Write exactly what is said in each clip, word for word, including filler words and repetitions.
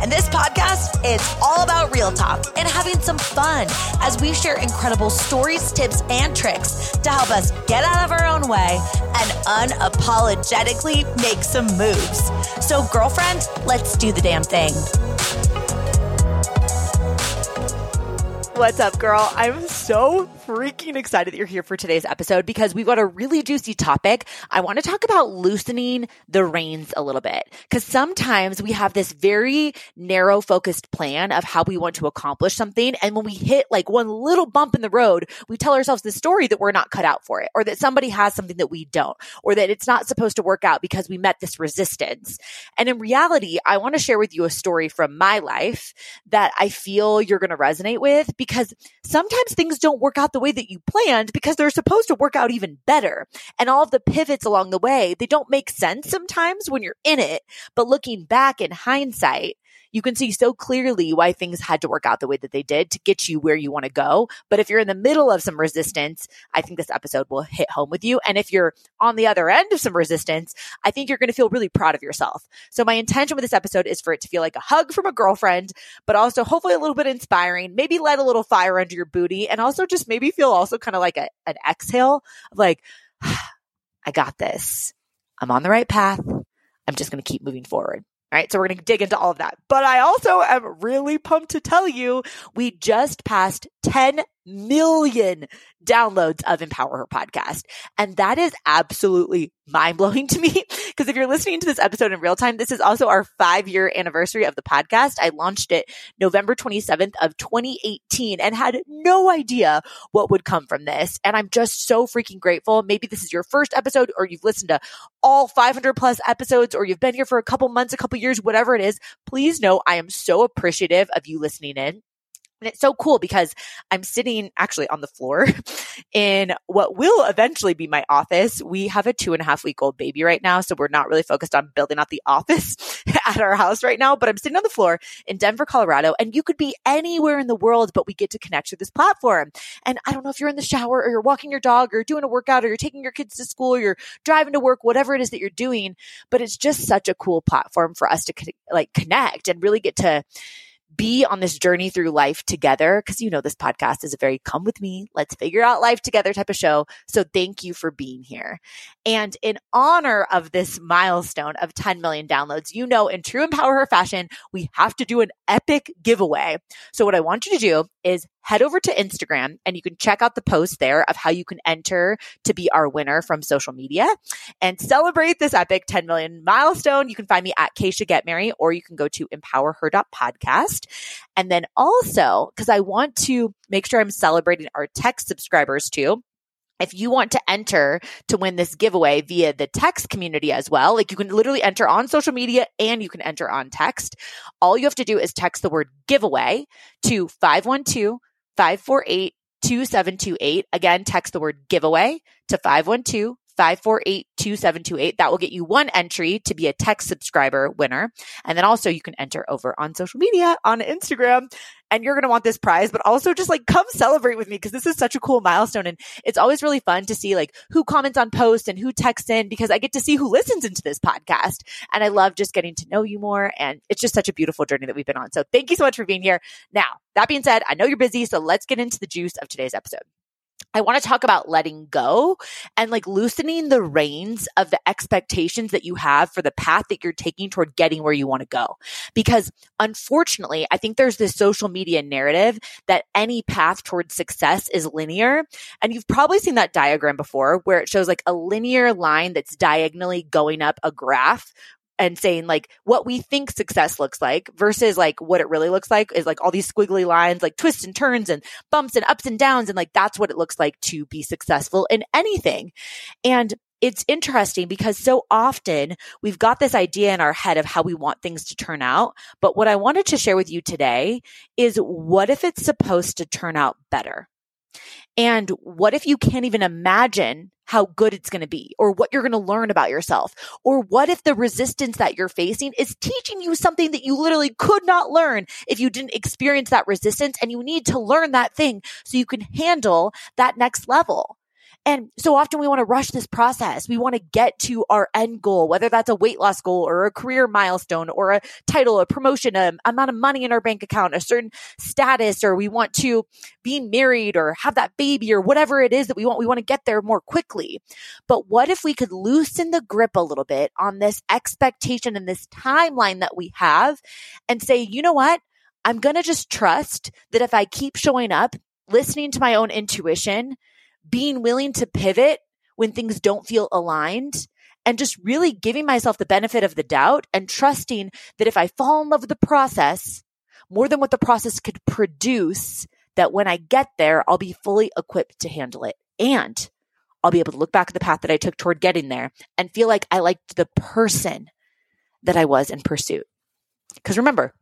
And this podcast is all about real talk and having some fun as we share incredible stories, tips, and tricks to help us get out of our own way and unapologetically make some moves. So, girlfriend, let's do the damn thing. What's up, girl? I'm so freaking excited that you're here for today's episode because we've got a really juicy topic. I want to talk about loosening the reins a little bit because sometimes we have this very narrow focused plan of how we want to accomplish something. And when we hit like one little bump in the road, we tell ourselves the story that we're not cut out for it, or that somebody has something that we don't, or that it's not supposed to work out because we met this resistance. And in reality, I want to share with you a story from my life that I feel you're going to resonate with, because Because sometimes things don't work out the way that you planned because they're supposed to work out even better. And all of the pivots along the way, they don't make sense sometimes when you're in it. But looking back in hindsight, you can see so clearly why things had to work out the way that they did to get you where you want to go. But if you're in the middle of some resistance, I think this episode will hit home with you. And if you're on the other end of some resistance, I think you're going to feel really proud of yourself. So my intention with this episode is for it to feel like a hug from a girlfriend, but also hopefully a little bit inspiring, maybe let a little fire under your booty, and also just maybe feel also kind of like a, an exhale of like, I got this. I'm on the right path. I'm just going to keep moving forward. All right. So we're going to dig into all of that. But I also am really pumped to tell you we just passed ten million downloads of Empower Her Podcast. And that is absolutely mind blowing to me. Because if you're listening to this episode in real time, this is also our five year anniversary of the podcast. I launched it November twenty-seventh of twenty eighteen and had no idea what would come from this. And I'm just so freaking grateful. Maybe this is your first episode, or you've listened to all five hundred plus episodes, or you've been here for a couple months, a couple years, whatever it is. Please know I am so appreciative of you listening in. And it's so cool because I'm sitting actually on the floor in what will eventually be my office. We have a two and a half week old baby right now, so we're not really focused on building out the office at our house right now, but I'm sitting on the floor in Denver, Colorado, and you could be anywhere in the world, but we get to connect through this platform. And I don't know if you're in the shower or you're walking your dog or doing a workout or you're taking your kids to school or you're driving to work, whatever it is that you're doing, but it's just such a cool platform for us to like connect and really get to be on this journey through life together. Cause you know, this podcast is a very come with me, let's figure out life together type of show. So thank you for being here. And in honor of this milestone of ten million downloads, you know, in true Empower Her fashion, we have to do an epic giveaway. So what I want you to do is head over to Instagram and you can check out the post there of how you can enter to be our winner from social media and celebrate this epic ten million milestone. You can find me at Keisha Get Mary, or you can go to empower her dot podcast. And then also, because I want to make sure I'm celebrating our text subscribers too. If you want to enter to win this giveaway via the text community as well, like you can literally enter on social media and you can enter on text. All you have to do is text the word giveaway to five one two, five four eight, two seven two eight. Again, text the word giveaway to five one two, five four eight, two seven two eight. That will get you one entry to be a text subscriber winner. And then also you can enter over on social media, on Instagram, and you're going to want this prize, but also just like come celebrate with me because this is such a cool milestone. And it's always really fun to see like who comments on posts and who texts in because I get to see who listens into this podcast. And I love just getting to know you more. And it's just such a beautiful journey that we've been on. So thank you so much for being here. Now, that being said, I know you're busy, so let's get into the juice of today's episode. I want to talk about letting go and like loosening the reins of the expectations that you have for the path that you're taking toward getting where you want to go. Because unfortunately, I think there's this social media narrative that any path towards success is linear. And you've probably seen that diagram before where it shows like a linear line that's diagonally going up a graph and saying like what we think success looks like versus like what it really looks like is like all these squiggly lines, like twists and turns and bumps and ups and downs. And like, that's what it looks like to be successful in anything. And it's interesting because so often we've got this idea in our head of how we want things to turn out. But what I wanted to share with you today is what if it's supposed to turn out better? And what if you can't even imagine how good it's going to be or what you're going to learn about yourself? Or what if the resistance that you're facing is teaching you something that you literally could not learn if you didn't experience that resistance, and you need to learn that thing so you can handle that next level? And so often we want to rush this process. We want to get to our end goal, whether that's a weight loss goal or a career milestone or a title, a promotion, an amount of money in our bank account, a certain status, or we want to be married or have that baby or whatever it is that we want. We want to get there more quickly. But what if we could loosen the grip a little bit on this expectation and this timeline that we have and say, you know what? I'm going to just trust that if I keep showing up, listening to my own intuition, being willing to pivot when things don't feel aligned, and just really giving myself the benefit of the doubt and trusting that if I fall in love with the process more than what the process could produce, that when I get there, I'll be fully equipped to handle it. And I'll be able to look back at the path that I took toward getting there and feel like I liked the person that I was in pursuit. Because remember,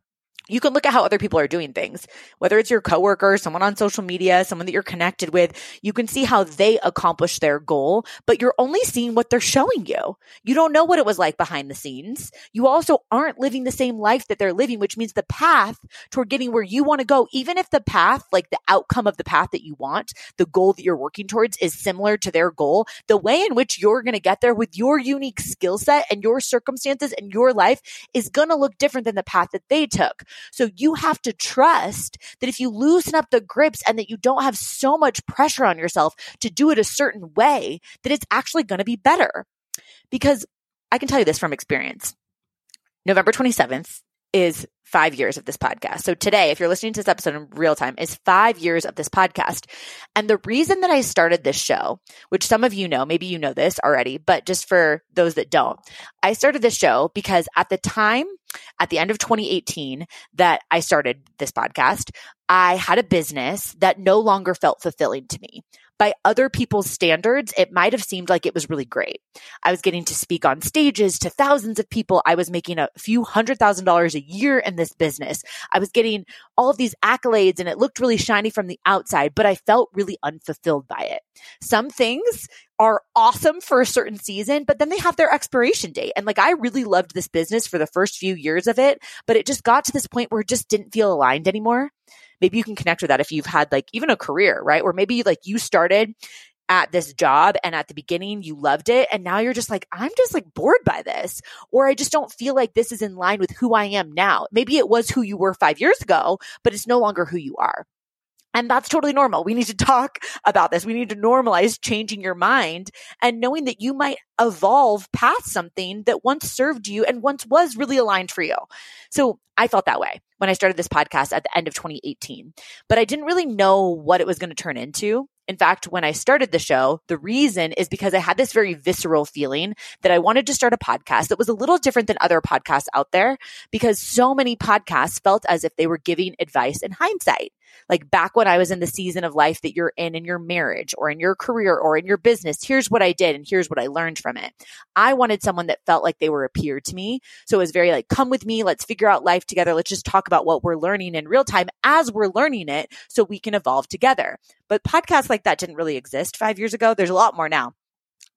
you can look at how other people are doing things, whether it's your coworker, someone on social media, someone that you're connected with. You can see how they accomplish their goal, but you're only seeing what they're showing you. You don't know what it was like behind the scenes. You also aren't living the same life that they're living, which means the path toward getting where you want to go, even if the path, like the outcome of the path that you want, the goal that you're working towards is similar to their goal, the way in which you're going to get there with your unique skill set and your circumstances and your life is going to look different than the path that they took. So you have to trust that if you loosen up the grips and that you don't have so much pressure on yourself to do it a certain way, that it's actually going to be better. Because I can tell you this from experience. November twenty-seventh is five years of this podcast. So today, if you're listening to this episode in real time, is five years of this podcast. And the reason that I started this show, which some of you know, maybe you know this already, but just for those that don't, I started this show because at the time, at the end of twenty eighteen that I started this podcast, I had a business that no longer felt fulfilling to me. By other people's standards, it might have seemed like it was really great. I was getting to speak on stages to thousands of people. I was making a few hundred thousand dollars a year in this business. I was getting all of these accolades and it looked really shiny from the outside, but I felt really unfulfilled by it. Some things are awesome for a certain season, but then they have their expiration date. And like, I really loved this business for the first few years of it, but it just got to this point where it just didn't feel aligned anymore. Maybe you can connect with that if you've had like even a career, right? Or maybe like you started at this job and at the beginning you loved it and now you're just like, I'm just like bored by this, or I just don't feel like this is in line with who I am now. Maybe it was who you were five years ago, but it's no longer who you are. And that's totally normal. We need to talk about this. We need to normalize changing your mind and knowing that you might evolve past something that once served you and once was really aligned for you. So I felt that way when I started this podcast at the end of twenty eighteen, but I didn't really know what it was going to turn into. In fact, when I started the show, the reason is because I had this very visceral feeling that I wanted to start a podcast that was a little different than other podcasts out there, because so many podcasts felt as if they were giving advice in hindsight. Like back when I was in the season of life that you're in, in your marriage or in your career or in your business, here's what I did and here's what I learned from it. I wanted someone that felt like they were a peer to me. So it was very like, come with me, let's figure out life together. Let's just talk about what we're learning in real time as we're learning it so we can evolve together. But podcasts like that didn't really exist five years ago. There's a lot more now,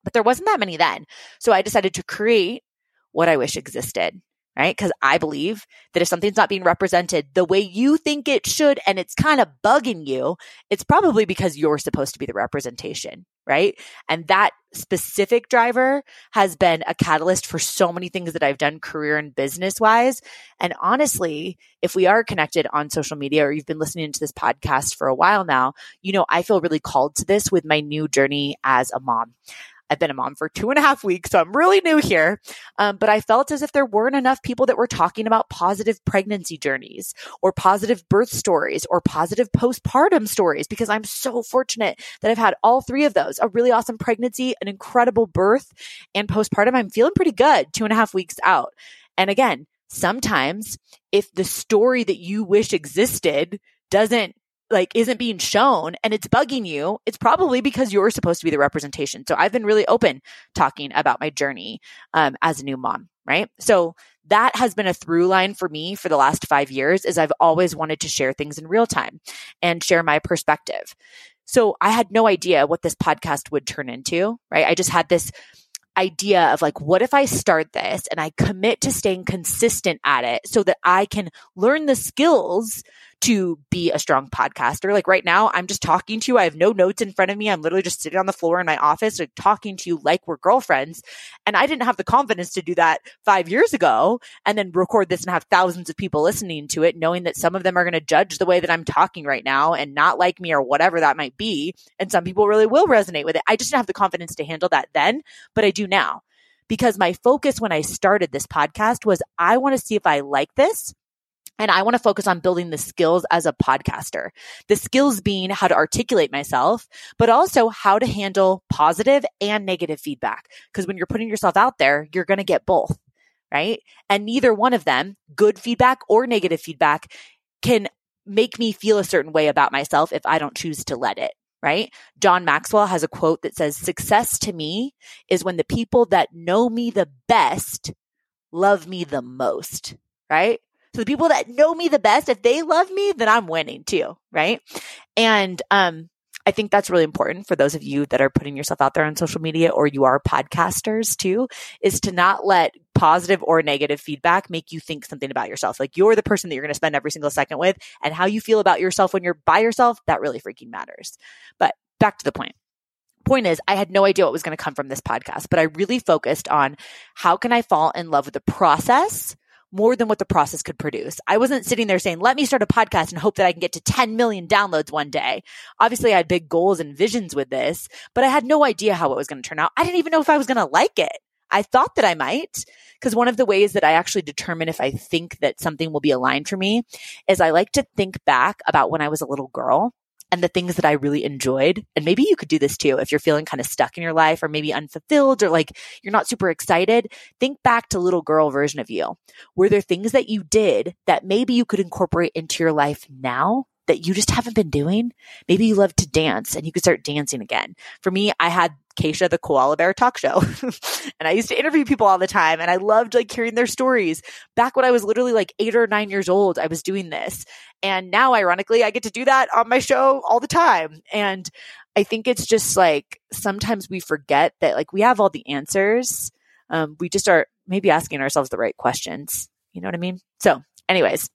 but there wasn't that many then. So I decided to create what I wish existed. Right? Because I believe that if something's not being represented the way you think it should, and it's kind of bugging you, it's probably because you're supposed to be the representation, right? And that specific driver has been a catalyst for so many things that I've done career and business wise. And honestly, if we are connected on social media or you've been listening to this podcast for a while now, you know, I feel really called to this with my new journey as a mom. I've been a mom for two and a half weeks, so I'm really new here. Um, but I felt as if there weren't enough people that were talking about positive pregnancy journeys or positive birth stories or positive postpartum stories, because I'm so fortunate that I've had all three of those, a really awesome pregnancy, an incredible birth, and postpartum. I'm feeling pretty good two and a half weeks out. And again, sometimes if the story that you wish existed doesn't like isn't being shown and it's bugging you, it's probably because you're supposed to be the representation. So I've been really open talking about my journey um, as a new mom, right? So that has been a through line for me for the last five years is I've always wanted to share things in real time and share my perspective. So I had no idea what this podcast would turn into, right? I just had this idea of like, what if I start this and I commit to staying consistent at it so that I can learn the skills to be a strong podcaster? Like right now, I'm just talking to you. I have no notes in front of me. I'm literally just sitting on the floor in my office, like talking to you like we're girlfriends. And I didn't have the confidence to do that five years ago and then record this and have thousands of people listening to it, knowing that some of them are going to judge the way that I'm talking right now and not like me or whatever that might be. And some people really will resonate with it. I just didn't have the confidence to handle that then, but I do now, because my focus when I started this podcast was I want to see if I like this. And I want to focus on building the skills as a podcaster, the skills being how to articulate myself, but also how to handle positive and negative feedback. Because when you're putting yourself out there, you're going to get both, right? And neither one of them, good feedback or negative feedback, can make me feel a certain way about myself if I don't choose to let it, right? John Maxwell has a quote that says, "Success to me is when the people that know me the best love me the most," right? So the people that know me the best, if they love me, then I'm winning too, right? And um, I think that's really important for those of you that are putting yourself out there on social media, or you are podcasters too, is to not let positive or negative feedback make you think something about yourself. Like, you're the person that you're going to spend every single second with, and how you feel about yourself when you're by yourself, that really freaking matters. But back to the point. Point is, I had no idea what was going to come from this podcast, but I really focused on how can I fall in love with the process more than what the process could produce. I wasn't sitting there saying, let me start a podcast and hope that I can get to ten million downloads one day. Obviously, I had big goals and visions with this, but I had no idea how it was going to turn out. I didn't even know if I was going to like it. I thought that I might, because one of the ways that I actually determine if I think that something will be aligned for me is I like to think back about when I was a little girl and the things that I really enjoyed. And maybe you could do this too if you're feeling kind of stuck in your life, or maybe unfulfilled, or like you're not super excited. Think back to little girl version of you. Were there things that you did that maybe you could incorporate into your life now that you just haven't been doing? Maybe you love to dance and you could start dancing again. For me, I had Keisha the Koala Bear talk show. And I used to interview people all the time, and I loved like hearing their stories. Back when I was literally like eight or nine years old, I was doing this. And now, ironically, I get to do that on my show all the time. And I think it's just like, sometimes we forget that like we have all the answers. Um, we just are maybe asking ourselves the right questions. You know what I mean? So anyways,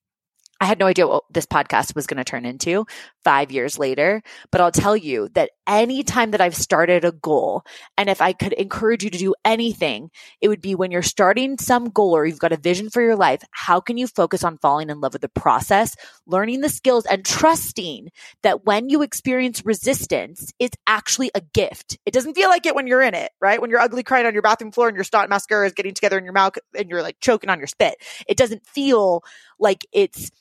I had no idea what this podcast was going to turn into five years later, but I'll tell you that any time that I've started a goal, and if I could encourage you to do anything, it would be when you're starting some goal or you've got a vision for your life, how can you focus on falling in love with the process, learning the skills, and trusting that when you experience resistance, it's actually a gift. It doesn't feel like it when you're in it, right? When you're ugly crying on your bathroom floor and your snot mascara is getting together in your mouth and you're like choking on your spit. It doesn't feel like it's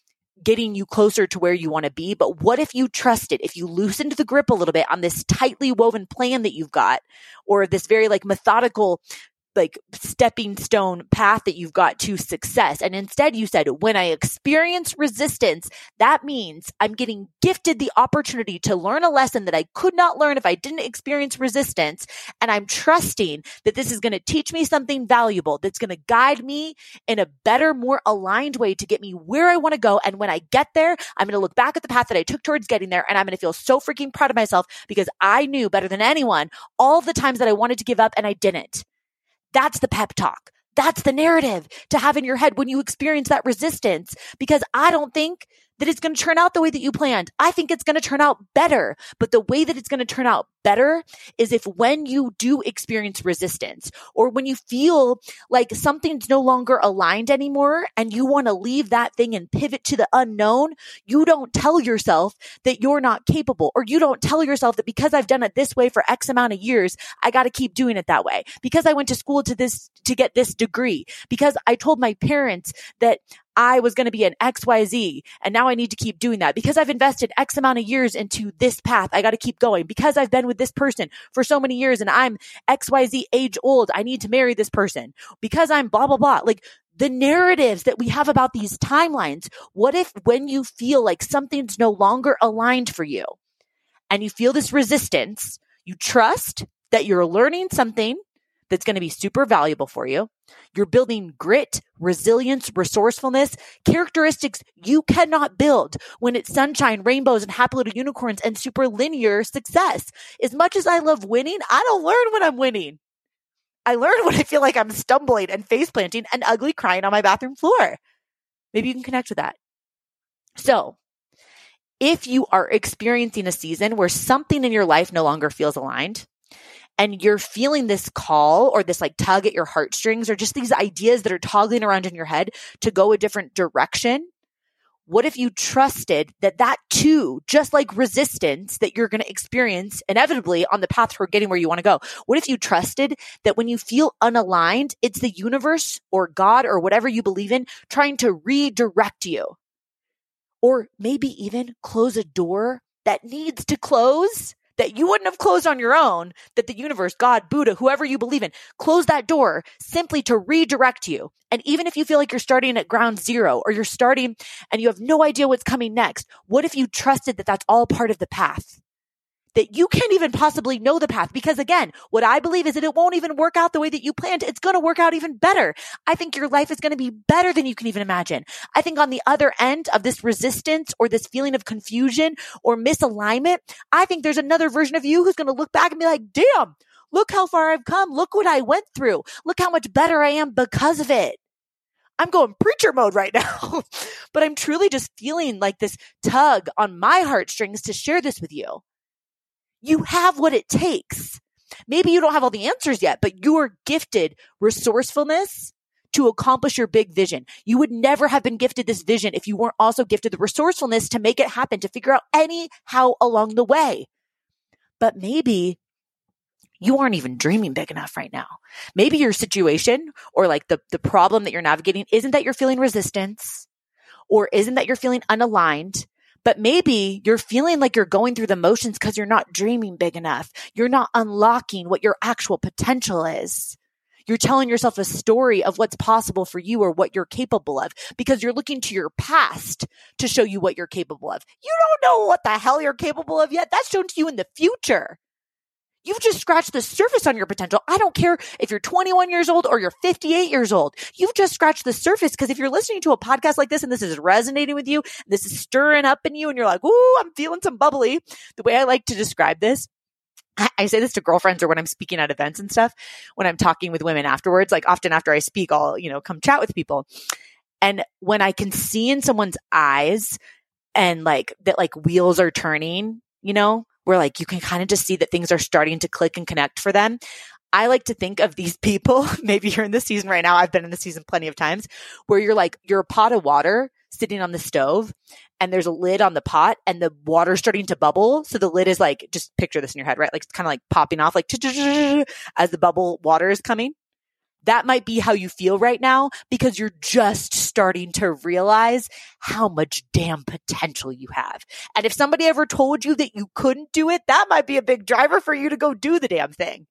getting you closer to where you want to be. But what if you trusted, if you loosened the grip a little bit on this tightly woven plan that you've got, or this very like methodical, like stepping stone path that you've got to success. And instead you said, when I experience resistance, that means I'm getting gifted the opportunity to learn a lesson that I could not learn if I didn't experience resistance. And I'm trusting that this is going to teach me something valuable that's going to guide me in a better, more aligned way to get me where I want to go. And when I get there, I'm going to look back at the path that I took towards getting there. And I'm going to feel so freaking proud of myself, because I knew better than anyone all the times that I wanted to give up and I didn't. That's the pep talk. That's the narrative to have in your head when you experience that resistance, because I don't think that it's going to turn out the way that you planned. I think it's going to turn out better. But the way that it's going to turn out better is if when you do experience resistance, or when you feel like something's no longer aligned anymore and you want to leave that thing and pivot to the unknown, you don't tell yourself that you're not capable, or you don't tell yourself that because I've done it this way for X amount of years, I got to keep doing it that way. Because I went to school to this, to get this degree, because I told my parents that I was going to be an X Y Z and now I need to keep doing that, because I've invested X amount of years into this path. I got to keep going, because I've been with this person for so many years and I'm X Y Z age old. I need to marry this person because I'm blah, blah, blah. Like the narratives that we have about these timelines. What if when you feel like something's no longer aligned for you and you feel this resistance, you trust that you're learning something that's going to be super valuable for you. You're building grit, resilience, resourcefulness, characteristics you cannot build when it's sunshine, rainbows, and happy little unicorns and super linear success. As much as I love winning, I don't learn when I'm winning. I learn when I feel like I'm stumbling and face planting and ugly crying on my bathroom floor. Maybe you can connect with that. So if you are experiencing a season where something in your life no longer feels aligned, and you're feeling this call or this like tug at your heartstrings or just these ideas that are toggling around in your head to go a different direction, what if you trusted that that too, just like resistance that you're going to experience inevitably on the path toward getting where you want to go, what if you trusted that when you feel unaligned, it's the universe or God or whatever you believe in trying to redirect you? Or maybe even close a door that needs to close that you wouldn't have closed on your own, that the universe, God, Buddha, whoever you believe in, close that door simply to redirect you. And even if you feel like you're starting at ground zero or you're starting and you have no idea what's coming next, what if you trusted that that's all part of the path? That you can't even possibly know the path because, again, what I believe is that it won't even work out the way that you planned. It's going to work out even better. I think your life is going to be better than you can even imagine. I think on the other end of this resistance or this feeling of confusion or misalignment, I think there's another version of you who's going to look back and be like, damn, look how far I've come. Look what I went through. Look how much better I am because of it. I'm going preacher mode right now, but I'm truly just feeling like this tug on my heartstrings to share this with you. You have what it takes. Maybe you don't have all the answers yet, but you are gifted resourcefulness to accomplish your big vision. You would never have been gifted this vision if you weren't also gifted the resourcefulness to make it happen, to figure out anyhow along the way. But maybe you aren't even dreaming big enough right now. Maybe your situation or like the, the problem that you're navigating isn't that you're feeling resistance or isn't that you're feeling unaligned. But maybe you're feeling like you're going through the motions because you're not dreaming big enough. You're not unlocking what your actual potential is. You're telling yourself a story of what's possible for you or what you're capable of because you're looking to your past to show you what you're capable of. You don't know what the hell you're capable of yet. That's shown to you in the future. You've just scratched the surface on your potential. I don't care if you're twenty-one years old or you're fifty-eight years old. You've just scratched the surface because if you're listening to a podcast like this and this is resonating with you, this is stirring up in you and you're like, ooh, I'm feeling some bubbly. The way I like to describe this, I, I say this to girlfriends or when I'm speaking at events and stuff, when I'm talking with women afterwards, like often after I speak, I'll, you know, come chat with people. And when I can see in someone's eyes and like that, like wheels are turning, you know, where like you can kind of just see that things are starting to click and connect for them. I like to think of these people, maybe you're in this season right now, I've been in this season plenty of times, where you're like, you're a pot of water sitting on the stove and there's a lid on the pot and the water's starting to bubble. So the lid is like, just picture this in your head, right? Like it's kind of like popping off like as the bubble water is coming. That might be how you feel right now because you're just starting to realize how much damn potential you have. And if somebody ever told you that you couldn't do it, that might be a big driver for you to go do the damn thing.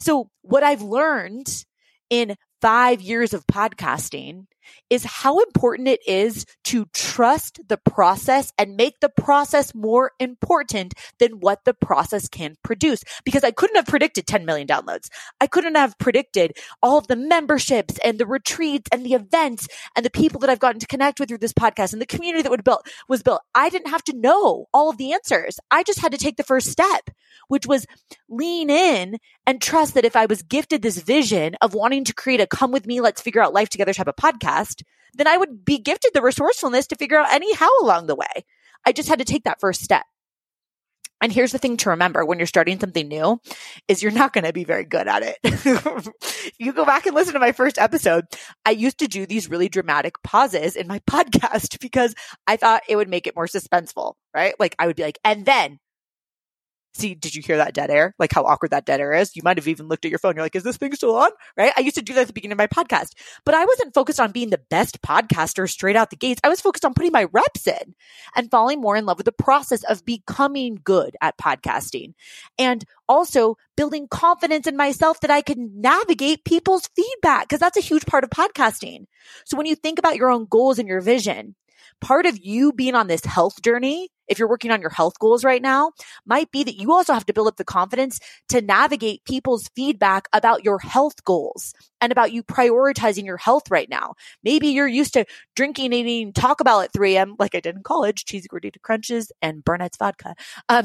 So what I've learned in five years of podcasting is how important it is to trust the process and make the process more important than what the process can produce. Because I couldn't have predicted ten million downloads. I couldn't have predicted all of the memberships and the retreats and the events and the people that I've gotten to connect with through this podcast and the community that would built, was built. I didn't have to know all of the answers. I just had to take the first step, which was lean in and trust that if I was gifted this vision of wanting to create a come with me, let's figure out life together type of podcast, then I would be gifted the resourcefulness to figure out any how along the way. I just had to take that first step. And here's the thing to remember when you're starting something new is you're not going to be very good at it. You go back and listen to my first episode. I used to do these really dramatic pauses in my podcast because I thought it would make it more suspenseful, right? Like I would be like, and then, see, did you hear that dead air? Like how awkward that dead air is. You might have even looked at your phone. You're like, is this thing still on? Right? I used to do that at the beginning of my podcast, but I wasn't focused on being the best podcaster straight out the gates. I was focused on putting my reps in and falling more in love with the process of becoming good at podcasting and also building confidence in myself that I can navigate people's feedback because that's a huge part of podcasting. So when you think about your own goals and your vision, part of you being on this health journey if you're working on your health goals right now, might be that you also have to build up the confidence to navigate people's feedback about your health goals and about you prioritizing your health right now. Maybe you're used to drinking, eating, talk about at three a.m. like I did in college, cheesy gordita crunches and Burnett's vodka. Um,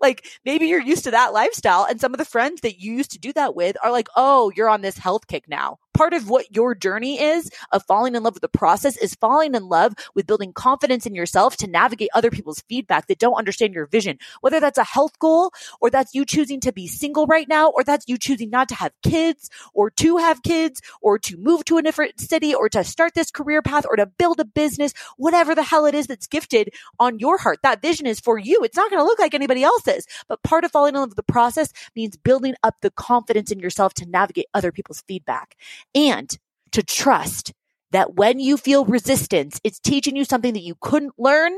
like maybe you're used to that lifestyle. And some of the friends that you used to do that with are like, oh, you're on this health kick now. Part of what your journey is of falling in love with the process is falling in love with building confidence in yourself to navigate other people's feedback that don't understand your vision, whether that's a health goal or that's you choosing to be single right now, or that's you choosing not to have kids or to have kids or to move to a different city or to start this career path or to build a business, whatever the hell it is that's gifted on your heart. That vision is for you. It's not going to look like anybody else's, but part of falling in love with the process means building up the confidence in yourself to navigate other people's feedback. And to trust that when you feel resistance, it's teaching you something that you couldn't learn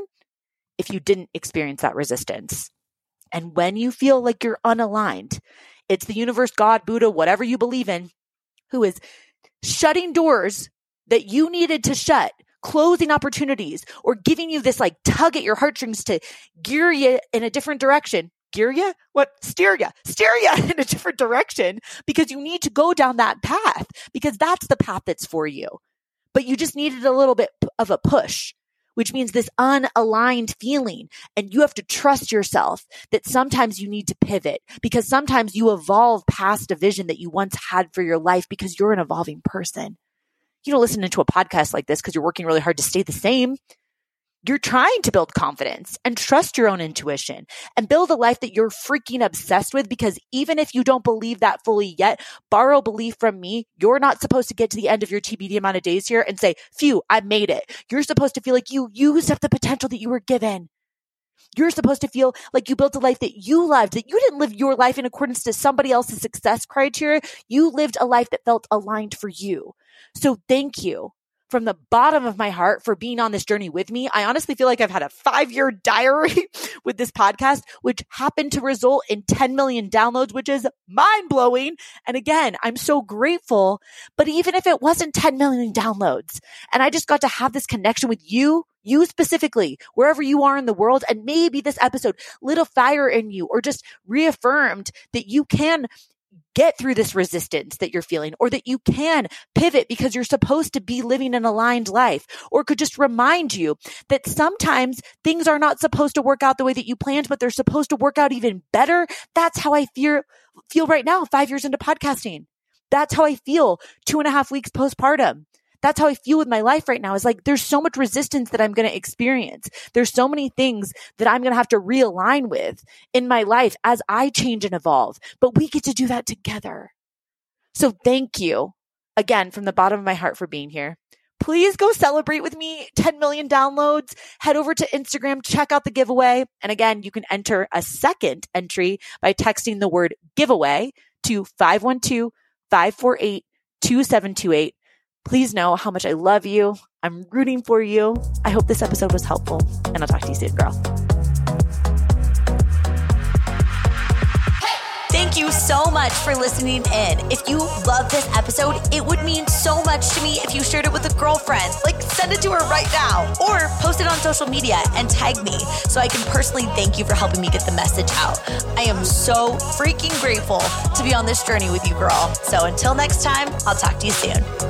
if you didn't experience that resistance. And when you feel like you're unaligned, it's the universe, God, Buddha, whatever you believe in, who is shutting doors that you needed to shut, closing opportunities, or giving you this like tug at your heartstrings to gear you in a different direction. Gear ya? What? Steer ya. Steer ya in a different direction because you need to go down that path because that's the path that's for you. But you just needed a little bit of a push, which means this unaligned feeling. And you have to trust yourself that sometimes you need to pivot because sometimes you evolve past a vision that you once had for your life because you're an evolving person. You don't listen into a podcast like this because you're working really hard to stay the same. You're trying to build confidence and trust your own intuition and build a life that you're freaking obsessed with because even if you don't believe that fully yet, borrow belief from me. You're not supposed to get to the end of your T B D amount of days here and say, phew, I made it. You're supposed to feel like you used up the potential that you were given. You're supposed to feel like you built a life that you loved, that you didn't live your life in accordance to somebody else's success criteria. You lived a life that felt aligned for you. So thank you. From the bottom of my heart for being on this journey with me. I honestly feel like I've had a five-year diary with this podcast, which happened to result in ten million downloads, which is mind-blowing. And again, I'm so grateful. But even if it wasn't ten million downloads, and I just got to have this connection with you, you specifically, wherever you are in the world, and maybe this episode lit a fire in you or just reaffirmed that you can get through this resistance that you're feeling, or that you can pivot because you're supposed to be living an aligned life, or could just remind you that sometimes things are not supposed to work out the way that you planned, but they're supposed to work out even better. That's how I fear, feel right now, five years into podcasting. That's how I feel two and a half weeks postpartum. That's how I feel with my life right now. Is like, there's so much resistance that I'm going to experience. There's so many things that I'm going to have to realign with in my life as I change and evolve, but we get to do that together. So thank you again, from the bottom of my heart for being here. Please go celebrate with me ten million downloads. Head over to Instagram, check out the giveaway. And again, you can enter a second entry by texting the word giveaway to five one two, five four eight, two seven two eight. Please know how much I love you. I'm rooting for you. I hope this episode was helpful, and I'll talk to you soon, girl. Thank you so much for listening in. If you love this episode, it would mean so much to me if you shared it with a girlfriend. Like, send it to her right now or post it on social media and tag me so I can personally thank you for helping me get the message out. I am so freaking grateful to be on this journey with you, girl. So until next time, I'll talk to you soon.